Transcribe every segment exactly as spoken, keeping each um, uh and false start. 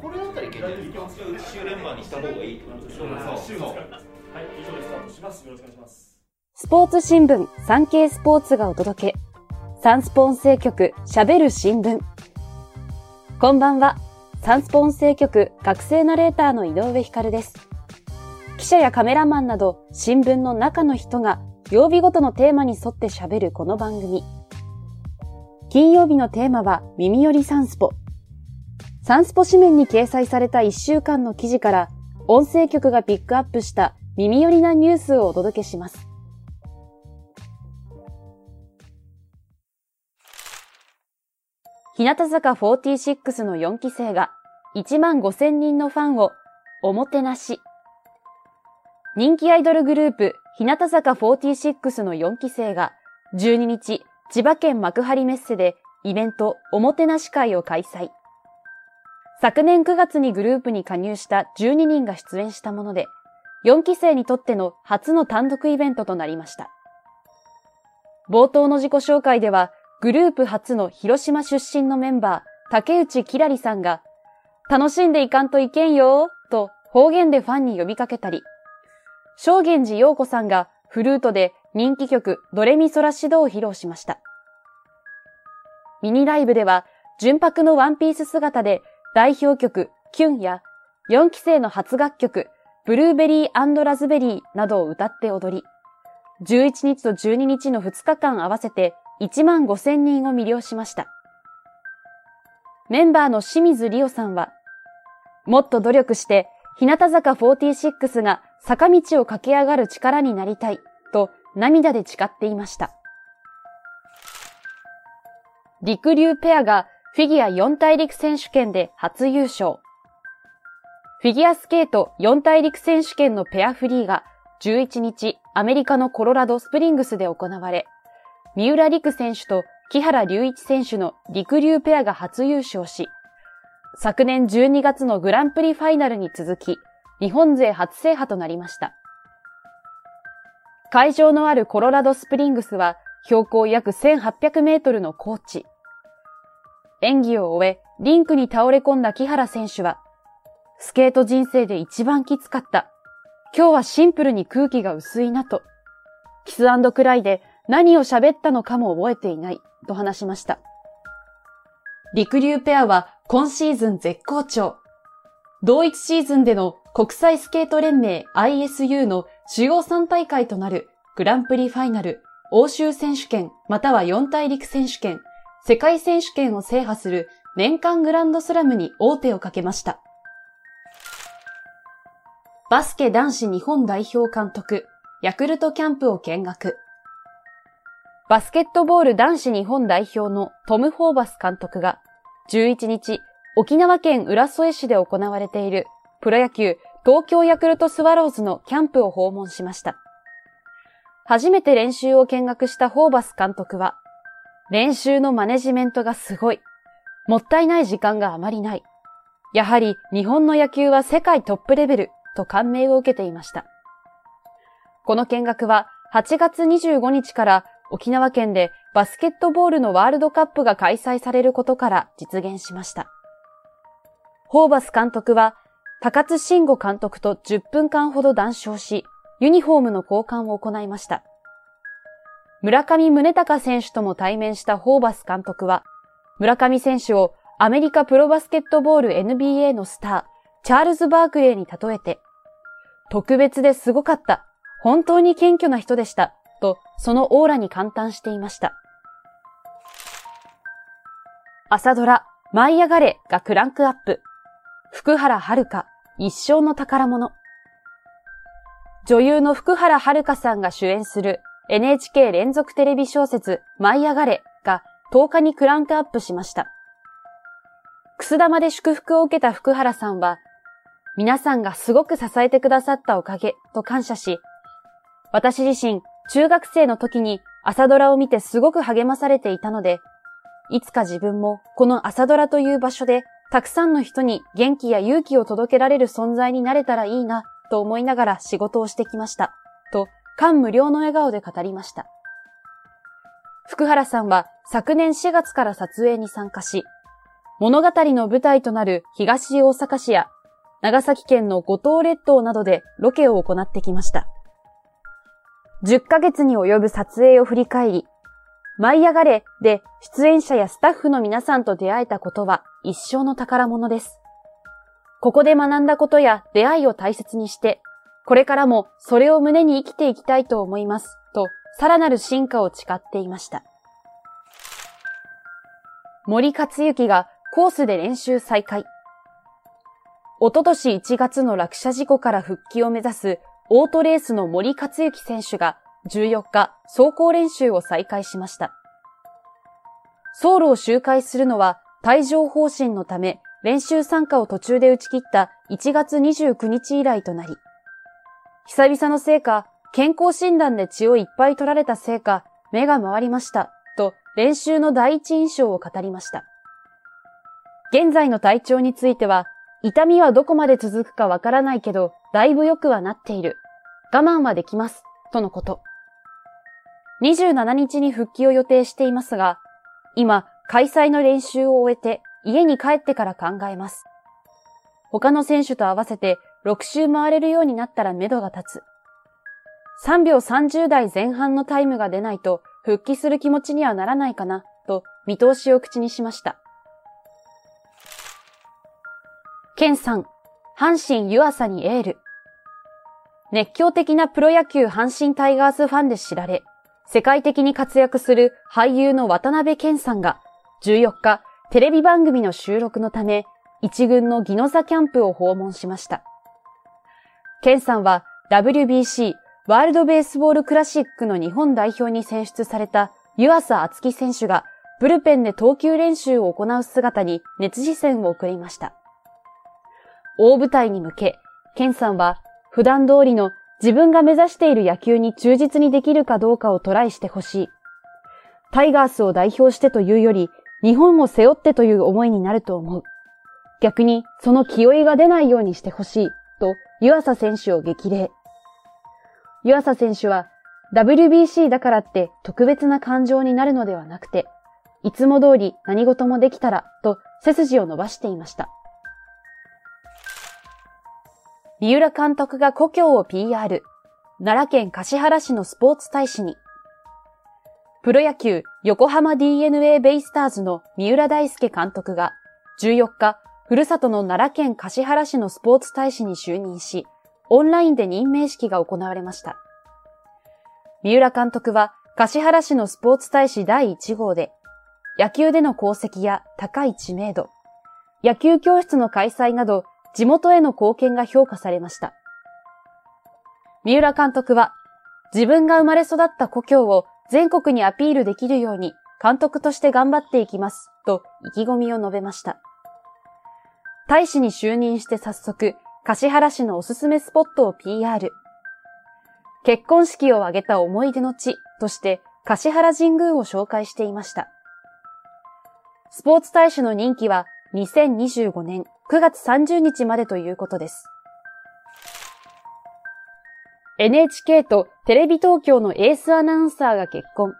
これだったらいけないですか。週連番にした方がいいってことですね。はい、以上でスタートします。よろしくお願いします。スポーツ新聞、産経スポーツがお届け。サンスポ音声局、喋る新聞。こんばんは。サンスポ音声局、学生ナレーターの井上光です。記者やカメラマンなど、新聞の中の人が、曜日ごとのテーマに沿って喋るこの番組。金曜日のテーマは、耳よりサンスポ。サンスポ紙面に掲載されたいっしゅうかんの記事から、音声局がピックアップした耳寄りなニュースをお届けします。日向坂フォーティーシックスのよんき生がいちまんごせんにんのファンをおもてなし。人気アイドルグループ日向坂フォーティーシックスのよんき生がじゅうににち千葉県幕張メッセでイベントおもてなし会を開催。昨年くがつにグループに加入したじゅうににんが出演したもので、よんき生にとっての初の単独イベントとなりました。冒頭の自己紹介では、グループ初の広島出身のメンバー、竹内きらりさんが、楽しんでいかんといけんよーと方言でファンに呼びかけたり、正源寺陽子さんがフルートで人気曲ドレミソラシドを披露しました。ミニライブでは、純白のワンピース姿で、代表曲キュンやよんき生の初楽曲ブルーベリー&ラズベリーなどを歌って踊り、じゅういちにちとじゅうににちのふつかかん合わせていちまんごせんにんを魅了しました。メンバーの清水里央さんは、もっと努力して日向坂フォーティーシックスが坂道を駆け上がる力になりたいと涙で誓っていました。りくりゅうペアがフィギュアよん大陸選手権で初優勝。フィギュアスケートよん大陸選手権のペアフリーがじゅういちにちアメリカのコロラドスプリングスで行われ、三浦璃来選手と木原龍一選手のりくりゅうペアが初優勝し、昨年じゅうにがつのグランプリファイナルに続き、日本勢初制覇となりました。会場のあるコロラドスプリングスは標高約せんはっぴゃくメートルの高地。演技を終え、リンクに倒れ込んだ木原選手は、スケート人生で一番きつかった。今日はシンプルに空気が薄いなと。キス&クライで何を喋ったのかも覚えていない、と話しました。りくりゅうペアは今シーズン絶好調。同一シーズンでの国際スケート連盟 アイエスユー の主要さんたいかいとなるグランプリファイナル、欧州選手権またはよん大陸選手権、世界選手権を制覇する年間グランドスラムに王手をかけました。バスケ男子日本代表監督、ヤクルトキャンプを見学。バスケットボール男子日本代表のトム・ホーバス監督がじゅういちにち沖縄県浦添市で行われているプロ野球東京ヤクルトスワローズのキャンプを訪問しました。初めて練習を見学したホーバス監督は、練習のマネジメントがすごい。もったいない時間があまりない。やはり日本の野球は世界トップレベルと感銘を受けていました。この見学ははちがつにじゅうごにちから沖縄県でバスケットボールのワールドカップが開催されることから実現しました。ホーバス監督は高津慎吾監督とじゅっぷんかんほど談笑し、ユニフォームの交換を行いました。村上宗隆選手とも対面したホーバス監督は、村上選手をアメリカプロバスケットボール エヌビーエー のスター、チャールズ・バークレーに例えて、特別ですごかった。本当に謙虚な人でした。と、そのオーラに感嘆していました。朝ドラ、舞い上がれがクランクアップ。福原遥、一生の宝物。女優の福原遥さんが主演するエヌエイチケー 連続テレビ小説、舞い上がれがとおかにクランクアップしました。くす玉で祝福を受けた福原さんは、皆さんがすごく支えてくださったおかげと感謝し、私自身、中学生の時に朝ドラを見てすごく励まされていたので、いつか自分もこの朝ドラという場所で、たくさんの人に元気や勇気を届けられる存在になれたらいいなと思いながら仕事をしてきました。と感無量の笑顔で語りました。福原さんは昨年しがつから撮影に参加し、物語の舞台となる東大阪市や長崎県の五島列島などでロケを行ってきました。じゅっかげつに及ぶ撮影を振り返り、舞い上がれで出演者やスタッフの皆さんと出会えたことは一生の宝物です。ここで学んだことや出会いを大切にして、これからもそれを胸に生きていきたいと思います、とさらなる進化を誓っていました。森克行がコースで練習再開。おととしいちがつの落車事故から復帰を目指すオートレースの森克行選手がじゅうよっか走行練習を再開しました。走路を周回するのは帯状疱疹のため練習参加を途中で打ち切ったいちがつにじゅうくにち以来となり、久々のせいか健康診断で血をいっぱい取られたせいか目が回りましたと練習の第一印象を語りました。現在の体調については、痛みはどこまで続くかわからないけど、だいぶ良くはなっている。我慢はできます。とのこと。にじゅうしちにちに復帰を予定していますが、今、開催の練習を終えて、家に帰ってから考えます。他の選手と合わせて、ろくしゅう回れるようになったら目処が立つ。さんびょうさんじゅうだいぜん半のタイムが出ないと、復帰する気持ちにはならないかな、と見通しを口にしました。健さん、阪神湯浅にエール。熱狂的なプロ野球阪神タイガースファンで知られ、世界的に活躍する俳優の渡辺謙さんが、じゅうよっか、テレビ番組の収録のため、一軍の宜野座キャンプを訪問しました。謙さんは ダブリュービーシー、ワールドベースボールクラシックの日本代表に選出された湯浅敦樹選手が、ブルペンで投球練習を行う姿に熱視線を送りました。大舞台に向け、健さんは、普段通りの自分が目指している野球に忠実にできるかどうかをトライしてほしい。タイガースを代表してというより、日本を背負ってという思いになると思う。逆に、その気負いが出ないようにしてほしい、と湯浅選手を激励。湯浅選手は、ダブリュービーシー だからって特別な感情になるのではなくて、いつも通り何事もできたら、と背筋を伸ばしていました。三浦監督が故郷を ピーアール、奈良県橿原市のスポーツ大使に。プロ野球横浜 ディーエヌエー ベイスターズの三浦大輔監督がじゅうよっか、ふるさとの奈良県橿原市のスポーツ大使に就任し、オンラインで任命式が行われました。三浦監督は橿原市のスポーツ大使だいいちごうで、野球での功績や高い知名度、野球教室の開催など、地元への貢献が評価されました。三浦監督は、自分が生まれ育った故郷を全国にアピールできるように監督として頑張っていきます、と意気込みを述べました。大使に就任して早速、橿原市のおすすめスポットを ピーアール。結婚式を挙げた思い出の地として、橿原神宮を紹介していました。スポーツ大使の任期はにせんにじゅうごねん、くがつさんじゅうにちまでということです。エヌエイチケー とテレビ東京のエースアナウンサーが結婚。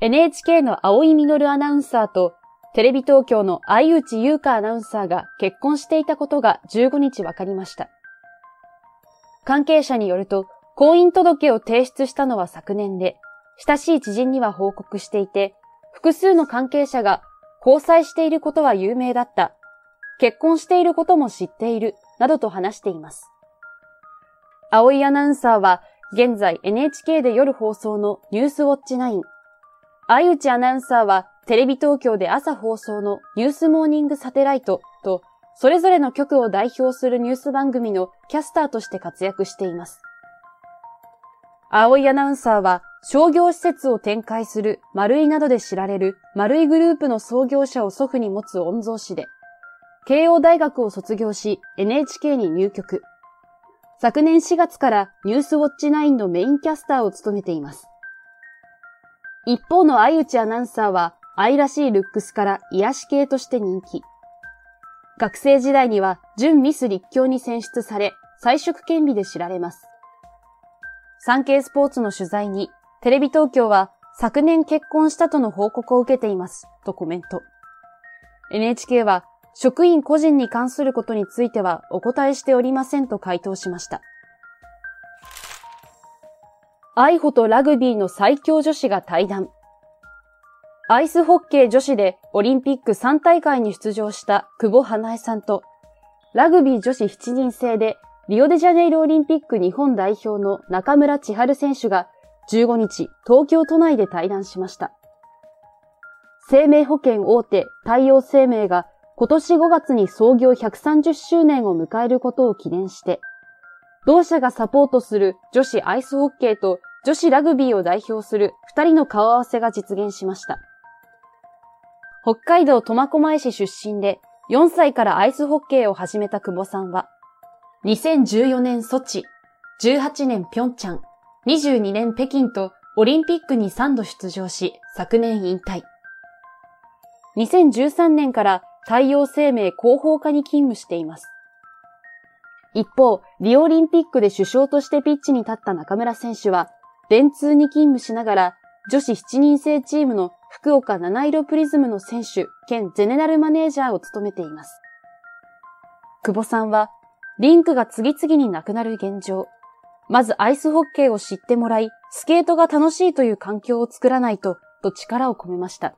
エヌエイチケー の青井実アナウンサーとテレビ東京の相内優香アナウンサーが結婚していたことがじゅうごにち分かりました。関係者によると、婚姻届を提出したのは昨年で、親しい知人には報告していて、複数の関係者が交際していることは有名だった。結婚していることも知っている、などと話しています。青井アナウンサーは、現在 エヌエイチケー で夜放送のニュースウォッチナイン。相内アナウンサーは、テレビ東京で朝放送のニュースモーニングサテライトと、それぞれの局を代表するニュース番組のキャスターとして活躍しています。青井アナウンサーは、商業施設を展開する丸井などで知られる丸井グループの創業者を祖父に持つ御曹司で、慶応大学を卒業し エヌエイチケー に入局。昨年しがつからニュースウォッチナインのメインキャスターを務めています。一方の相内アナウンサーは愛らしいルックスから癒し系として人気。学生時代には準ミス立教に選出され、才色兼備で知られます。産経スポーツの取材に、テレビ東京は昨年結婚したとの報告を受けています、とコメント。エヌエイチケー は職員個人に関することについてはお答えしておりませんと回答しました。愛穂とラグビーの最強女子が対談。アイスホッケー女子でオリンピックさん大会に出場した久保英恵さんと、ラグビー女子しちにんせいでリオデジャネイロオリンピック日本代表の中村千春選手がじゅうごにち東京都内で対談しました。生命保険大手太陽生命が今年ごがつに創業ひゃくさんじゅっしゅうねんを迎えることを記念して、同社がサポートする女子アイスホッケーと女子ラグビーを代表するふたりの顔合わせが実現しました。北海道苫小牧市出身でよんさいからアイスホッケーを始めた久保さんは、にせんじゅうよねんソチ、じゅうはちねんピョンチャン、にじゅうにねん北京とオリンピックにさんど出場し、昨年引退。にせんじゅうさんねんから太陽生命広報課に勤務しています。一方、リオオリンピックで主将としてピッチに立った中村選手は、電通に勤務しながら、女子しちにんせいチームの福岡七色プリズムの選手兼ゼネラルマネージャーを務めています。久保さんは、リンクが次々になくなる現状。まずアイスホッケーを知ってもらい、スケートが楽しいという環境を作らないと、と力を込めました。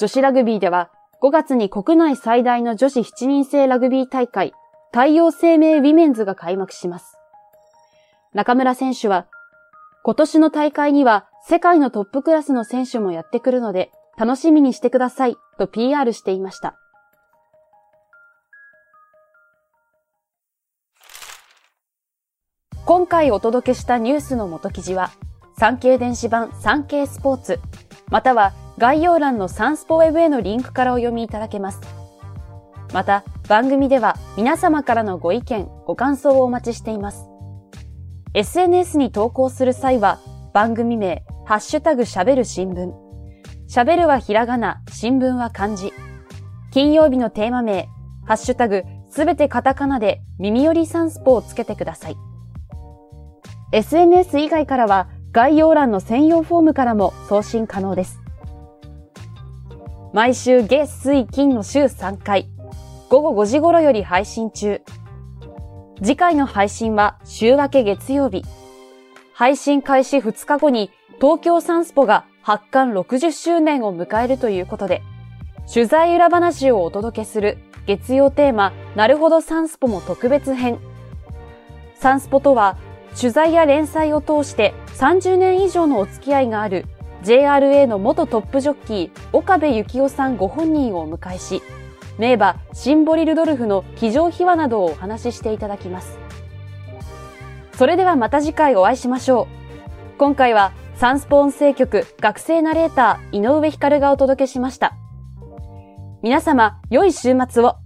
女子ラグビーでは、ごがつに国内最大の女子しちにんせいラグビー大会、太陽生命ウィメンズが開幕します。中村選手は、今年の大会には世界のトップクラスの選手もやってくるので、楽しみにしてください、と ピーアール していました。今回お届けしたニュースの元記事は、産経電子版産経スポーツ、または概要欄のサンスポウェブへのリンクからお読みいただけます。また、番組では皆様からのご意見、ご感想をお待ちしています。エスエヌエス に投稿する際は、番組名、ハッシュタグしゃべる新聞。しゃべるはひらがな、新聞は漢字。金曜日のテーマ名、ハッシュタグすべてカタカナで耳よりサンスポをつけてください。エスエヌエス 以外からは、概要欄の専用フォームからも送信可能です。毎週月水金の週さんかい、午後ごじ頃より配信中。次回の配信は週明け月曜日。配信開始ふつかごに東京サンスポが発刊ろくじゅっしゅうねんを迎えるということで、取材裏話をお届けする月曜テーマなるほどサンスポも特別編。サンスポとは取材や連載を通してさんじゅうねん以上のお付き合いがある ジェイアールエー の元トップジョッキー岡部幸夫さんご本人をお迎えし、名馬シンボリルドルフの騎乗秘話などをお話ししていただきます。それではまた次回お会いしましょう。今回はサンスポ音声局学生ナレーター井上光がお届けしました。皆様、良い週末を。